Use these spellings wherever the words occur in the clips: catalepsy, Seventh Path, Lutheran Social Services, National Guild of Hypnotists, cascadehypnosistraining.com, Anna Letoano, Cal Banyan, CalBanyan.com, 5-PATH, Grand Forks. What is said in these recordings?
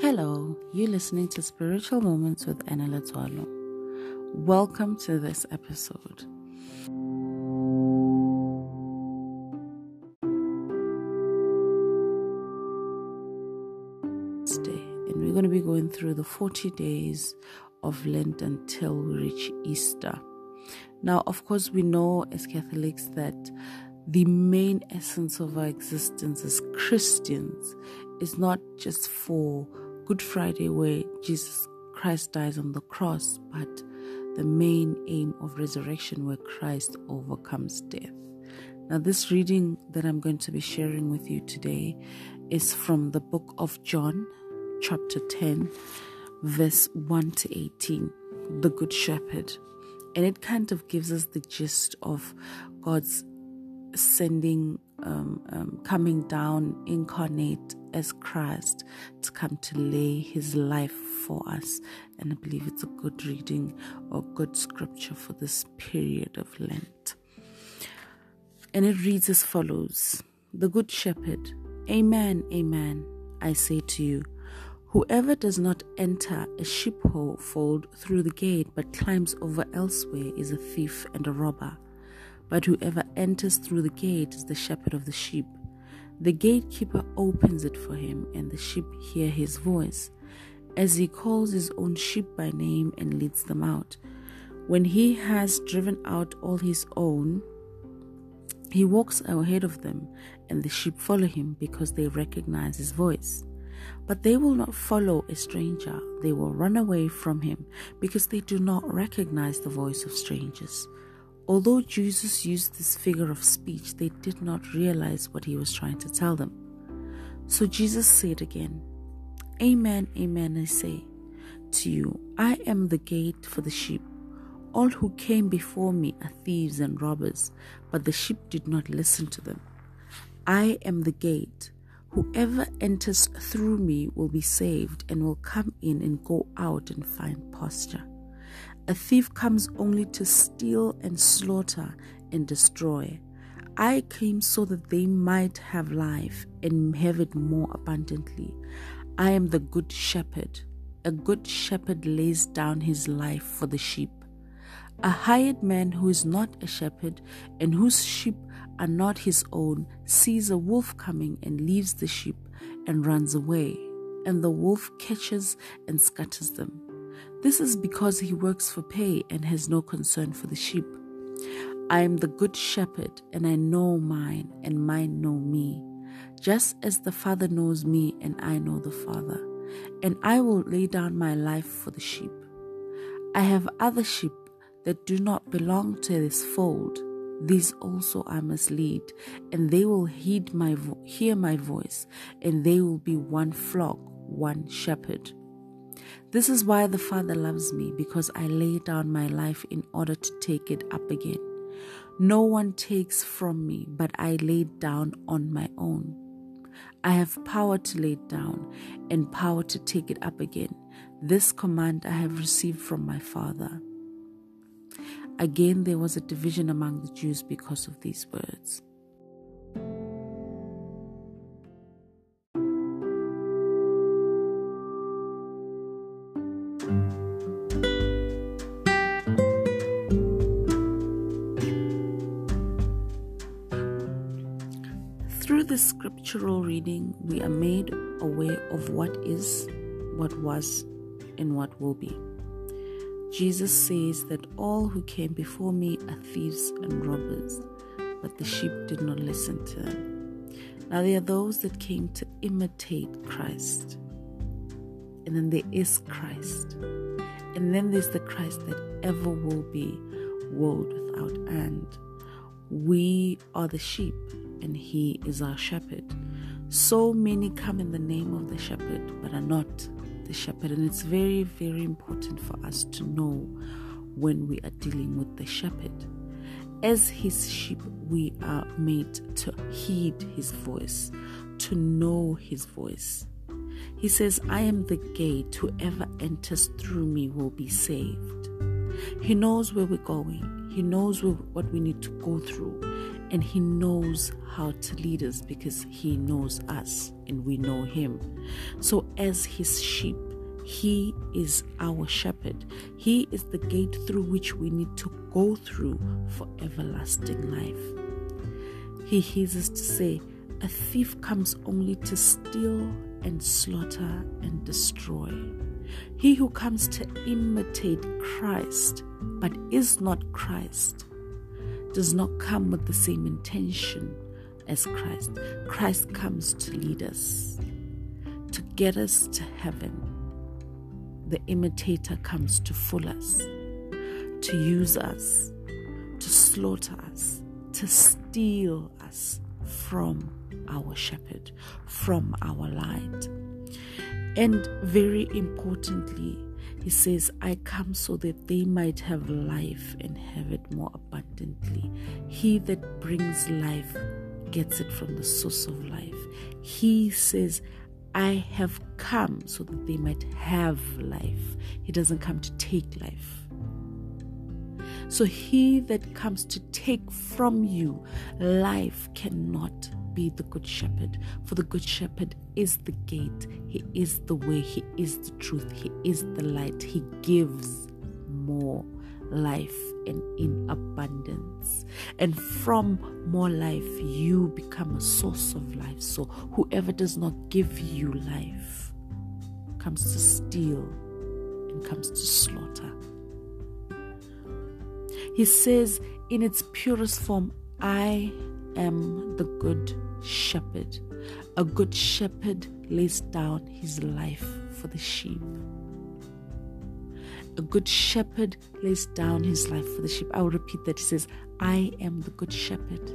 Hello, you're listening to Spiritual Moments with Anna Letoano. Welcome to this episode. And we're going to be going through the 40 days of Lent until we reach Easter. Now, of course, we know as Catholics that the main essence of our existence as Christians is not just for Good Friday, where Jesus Christ dies on the cross, but the main aim of resurrection, where Christ overcomes death. Now, this reading that I'm going to be sharing with you today is from the book of John, chapter 10, verse 1 to 18, the Good Shepherd. And it kind of gives us the gist of God's sending, coming down, incarnate as Christ to come to lay his life for us. And I believe it's a good reading or good scripture for this period of Lent. And it reads as follows. The Good Shepherd. Amen, amen, I say to you, whoever does not enter a sheepfold through the gate but climbs over elsewhere is a thief and a robber. But whoever enters through the gate is the shepherd of the sheep. The gatekeeper opens it for him, and the sheep hear his voice, as he calls his own sheep by name and leads them out. When he has driven out all his own, he walks ahead of them, and the sheep follow him because they recognize his voice. But they will not follow a stranger. They will run away from him because they do not recognize the voice of strangers. Although Jesus used this figure of speech, they did not realize what he was trying to tell them. So Jesus said again, Amen, amen, I say to you, I am the gate for the sheep. All who came before me are thieves and robbers, but the sheep did not listen to them. I am the gate. Whoever enters through me will be saved and will come in and go out and find pasture. A thief comes only to steal and slaughter and destroy. I came so that they might have life and have it more abundantly. I am the Good Shepherd. A good shepherd lays down his life for the sheep. A hired man who is not a shepherd and whose sheep are not his own sees a wolf coming and leaves the sheep and runs away, and the wolf catches and scatters them. This is because he works for pay and has no concern for the sheep. I am the Good Shepherd, and I know mine, and mine know me, just as the Father knows me, and I know the Father, and I will lay down my life for the sheep. I have other sheep that do not belong to this fold. These also I must lead, and they will hear my voice, and they will be one flock, one shepherd. This is why the Father loves me, because I lay down my life in order to take it up again. No one takes from me, but I lay it down on my own. I have power to lay it down and power to take it up again. This command I have received from my Father. Again, there was a division among the Jews because of these words. Through this scriptural reading, we are made aware of what is, what was, and what will be. Jesus says that all who came before me are thieves and robbers, but the sheep did not listen to them. Now there are those that came to imitate Christ. And then there is Christ. And then there's the Christ that ever will be, world without end. We are the sheep, and he is our shepherd. So many come in the name of the shepherd, but are not the shepherd. And it's very, very important for us to know when we are dealing with the shepherd. As his sheep, we are made to heed his voice, to know his voice. He says, I am the gate. Whoever enters through me will be saved. He knows where we're going. He knows what we need to go through. And he knows how to lead us because he knows us and we know him. So as his sheep, he is our shepherd. He is the gate through which we need to go through for everlasting life. He hears us to say, a thief comes only to steal and slaughter and destroy. He who comes to imitate Christ but is not Christ does not come with the same intention as Christ. Christ comes to lead us, to get us to heaven. The imitator comes to fool us, to use us, to slaughter us, to steal us from our shepherd, from our light. And very importantly, he says, I come so that they might have life and have it more abundantly. He that brings life gets it from the source of life. He says, I have come so that they might have life. He doesn't come to take life. So he that comes to take from you life cannot be the good shepherd. For the good shepherd is the gate. He is the way. He is the truth. He is the light. He gives more life and in abundance. And from more life, you become a source of life. So whoever does not give you life comes to steal and comes to slaughter. He says, in its purest form, I am the good shepherd. A good shepherd lays down his life for the sheep. A good shepherd lays down his life for the sheep. I will repeat that. He says, I am the good shepherd.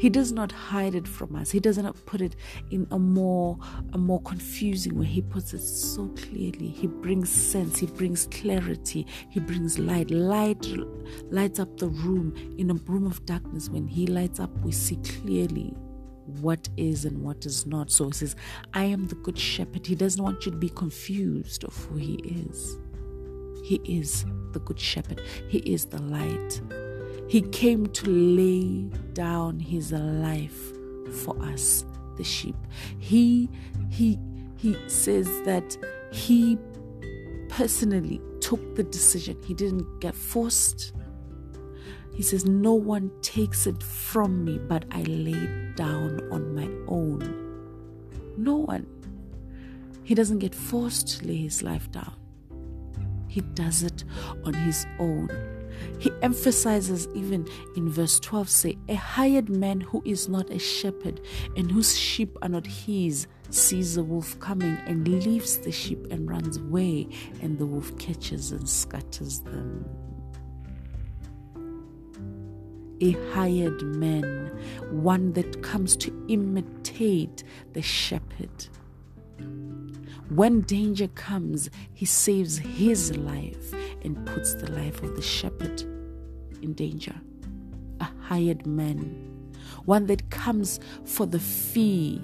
He does not hide it from us. He does not put it in a more confusing way. He puts it so clearly. He brings sense. He brings clarity. He brings light. Light lights up the room. In a room of darkness, when he lights up, we see clearly what is and what is not. So he says, I am the good shepherd. He doesn't want you to be confused of who he is. He is the good shepherd. He is the light. He came to lay down his life for us, the sheep. He says that he personally took the decision. He didn't get forced. He says, no one takes it from me, but I lay it down on my own. No one. He doesn't get forced to lay his life down. He does it on his own. He emphasizes even in verse 12, say, a hired man who is not a shepherd and whose sheep are not his sees the wolf coming and leaves the sheep and runs away, and the wolf catches and scatters them. A hired man, one that comes to imitate the shepherd. When danger comes, he saves his life and puts the life of the shepherd in danger. A hired man, one that comes for the fee.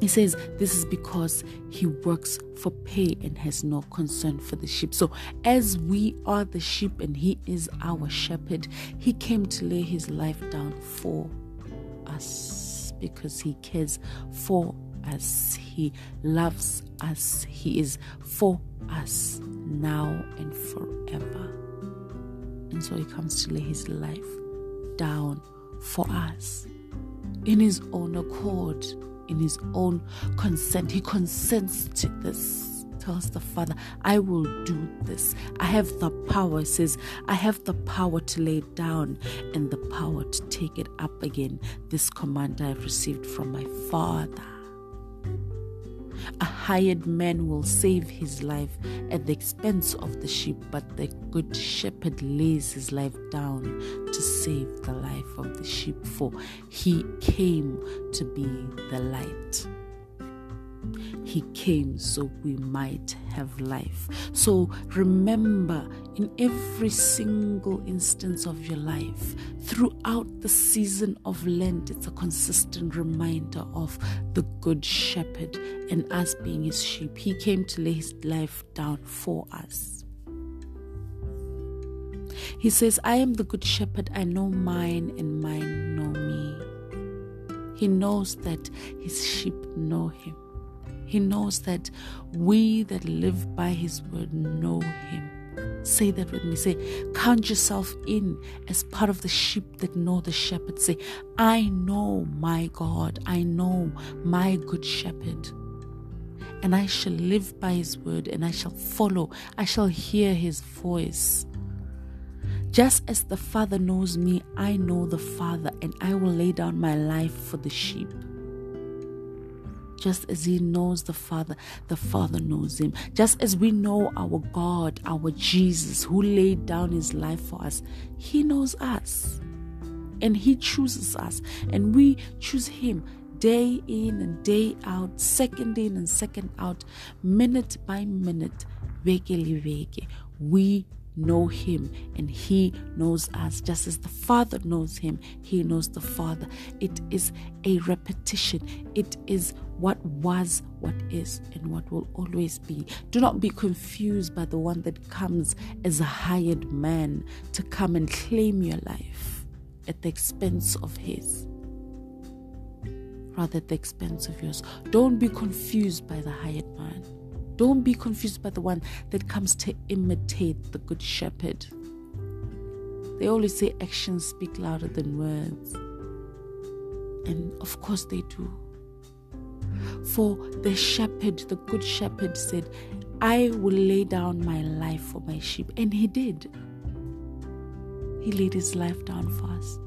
He says this is because he works for pay and has no concern for the sheep. So as we are the sheep and he is our shepherd, he came to lay his life down for us because he cares for us. He loves us. He is for us now and forever. And so he comes to lay his life down for us in his own accord, in his own consent. He consents to this, tells the Father, I will do this. I have the power. He says, I have the power to lay it down and the power to take it up again. This command I have received from my Father. A hired man will save his life at the expense of the sheep, but the good shepherd lays his life down to save the life of the sheep, for he came to be the light. He came so we might have life. So remember, in every single instance of your life, throughout the season of Lent, it's a consistent reminder of the Good Shepherd and us being his sheep. He came to lay his life down for us. He says, I am the good shepherd. I know mine and mine know me. He knows that his sheep know him. He knows that we that live by his word know him. Say that with me. Say, count yourself in as part of the sheep that know the shepherd. Say, I know my God. I know my good shepherd. And I shall live by his word, and I shall follow. I shall hear his voice. Just as the Father knows me, I know the Father, and I will lay down my life for the sheep. Just as he knows the Father knows him. Just as we know our God, our Jesus, who laid down his life for us, he knows us. And he chooses us. And we choose him day in and day out, second in and second out, minute by minute, veke le veke. We know him and he knows us. Just as the Father knows him, he knows the Father. It is a repetition. It is what was, what is, and what will always be. Do not be confused by the one that comes as a hired man to come and claim your life at the expense of his, rather at the expense of yours. Don't be confused by the hired man. Don't be confused by the one that comes to imitate the good shepherd. They always say actions speak louder than words. And of course they do. For the shepherd, the good shepherd said, I will lay down my life for my sheep. And he did. He laid his life down for us.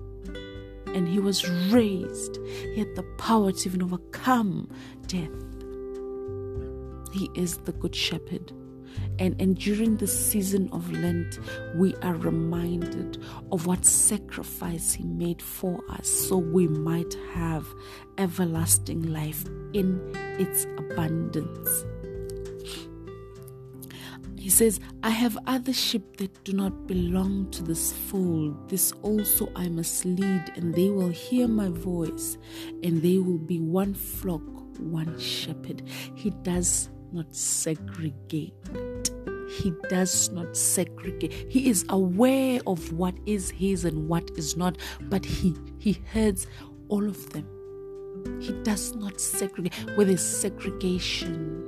And he was raised. He had the power to even overcome death. He is the good shepherd. And during the season of Lent, we are reminded of what sacrifice he made for us so we might have everlasting life in its abundance. He says, I have other sheep that do not belong to this fold. This also I must lead, and they will hear my voice, and they will be one flock, one shepherd. He does not segregate. He does not segregate. He is aware of what is his and what is not, but he herds all of them. He does not segregate. Where there's segregation,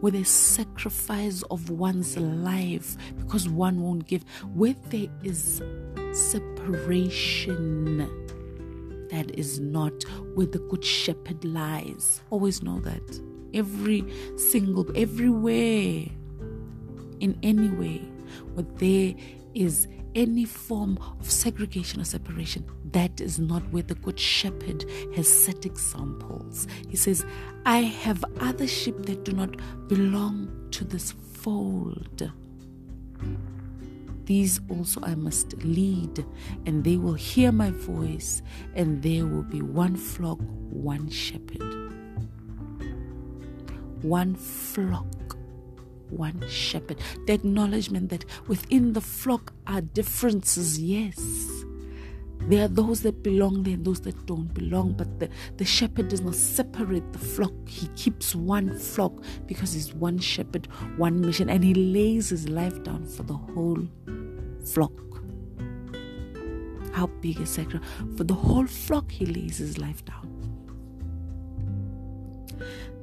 where there's sacrifice of one's life because one won't give, where there is separation, that is not where the good shepherd lies. Always know that. Everywhere, in any way, where there is any form of segregation or separation, that is not where the good shepherd has set examples. He says, I have other sheep that do not belong to this fold. These also I must lead, and they will hear my voice, and there will be one flock, one shepherd. One flock, one shepherd. The acknowledgement that within the flock are differences, yes. There are those that belong there and those that don't belong, but the shepherd does not separate the flock. He keeps one flock because he's one shepherd, one mission, and he lays his life down for the whole flock. How big a sacrifice. For the whole flock he lays his life down.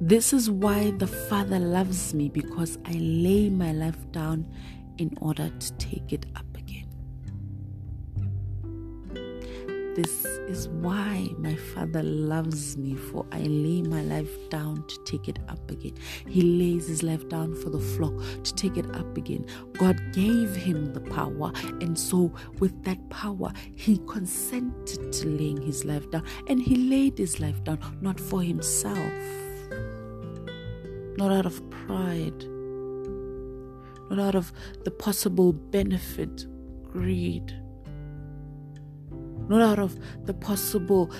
This is why the Father loves me, because I lay my life down in order to take it up. This is why my Father loves me, for I lay my life down to take it up again. He lays his life down for the flock to take it up again. God gave him the power, and so with that power, he consented to laying his life down, and he laid his life down, not for himself, not out of pride, not out of the possible benefit, greed, not out of the possible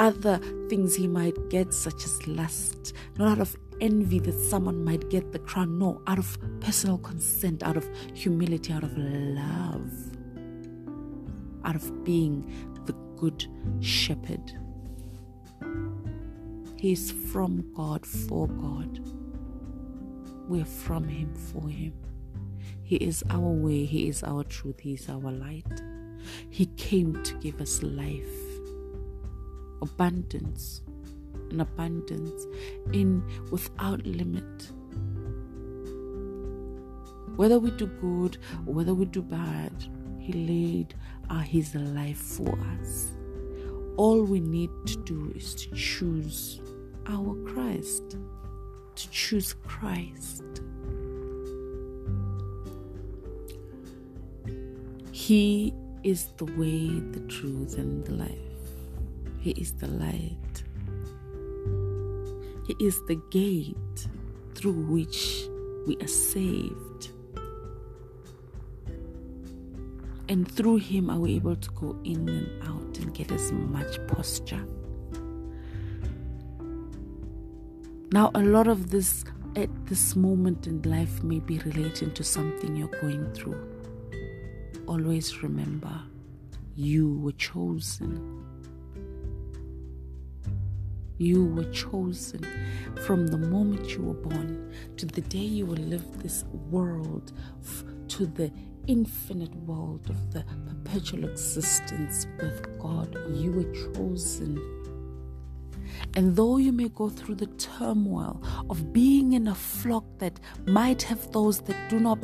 other things he might get, such as lust, not out of envy that someone might get the crown, no, out of personal consent, out of humility, out of love, out of being the good shepherd. He is from God, for God. We are from him, for him. He is our way, He is our truth, He is our light. He came to give us life, abundance, an abundance in without limit. Whether we do good or whether we do bad, He laid His life for us. All we need to do is to choose our Christ, to choose Christ. He is the way, the truth, and the life. He is the light. He is the gate through which we are saved. And through Him are we able to go in and out and get as much posture. Now, a lot of this at this moment in life may be relating to something you're going through. Always remember, you were chosen. You were chosen from the moment you were born to the day you will live this world, to the infinite world of the perpetual existence with God. You were chosen. And though you may go through the turmoil of being in a flock that might have those that do not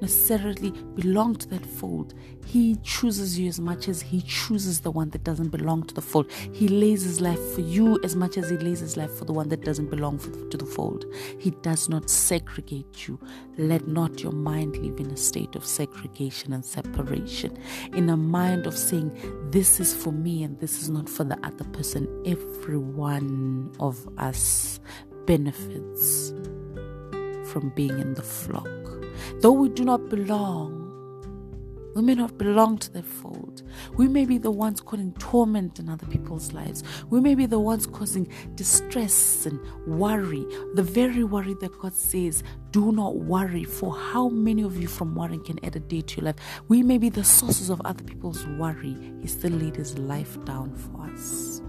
necessarily belong to that fold, He chooses you as much as He chooses the one that doesn't belong to the fold. He lays His life for you as much as He lays His life for the one that doesn't belong to the fold. He does not segregate you. Let not your mind live in a state of segregation and separation, in a mind of saying, this is for me and this is not for the other person. Everyone of us benefits from being in the flock. Though we do not belong, we may not belong to that fold. We may be the ones causing torment in other people's lives. We may be the ones causing distress and worry. The very worry that God says, do not worry, for how many of you from worrying can add a day to your life? We may be the sources of other people's worry. He still laid His life down for us.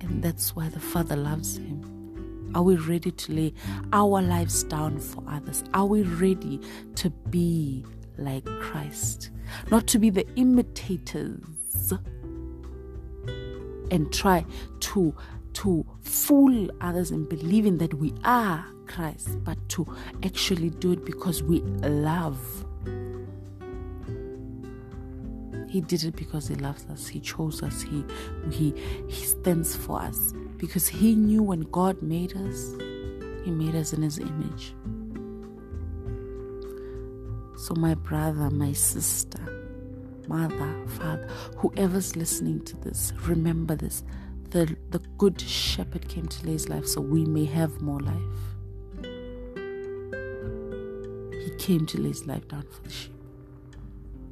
And that's why the Father loves Him. Are we ready to lay our lives down for others? Are we ready to be like Christ? Not to be the imitators and try to fool others in believing that we are Christ, but to actually do it because we love. He did it because He loves us. He chose us. He stands for us. Because He knew when God made us, He made us in His image. So my brother, my sister, mother, father, whoever's listening to this, remember this. The good shepherd came to lay His life so we may have more life. He came to lay His life down for the sheep.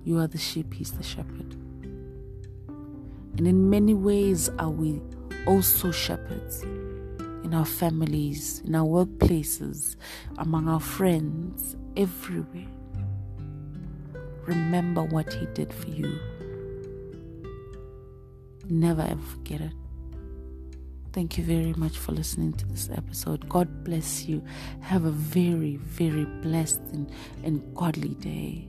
You are the sheep, He's the shepherd. And in many ways are we also shepherds, in our families, in our workplaces, among our friends, everywhere. Remember what He did for you. Never ever forget it. Thank you very much for listening to this episode. God bless you. Have a very, very blessed and godly day.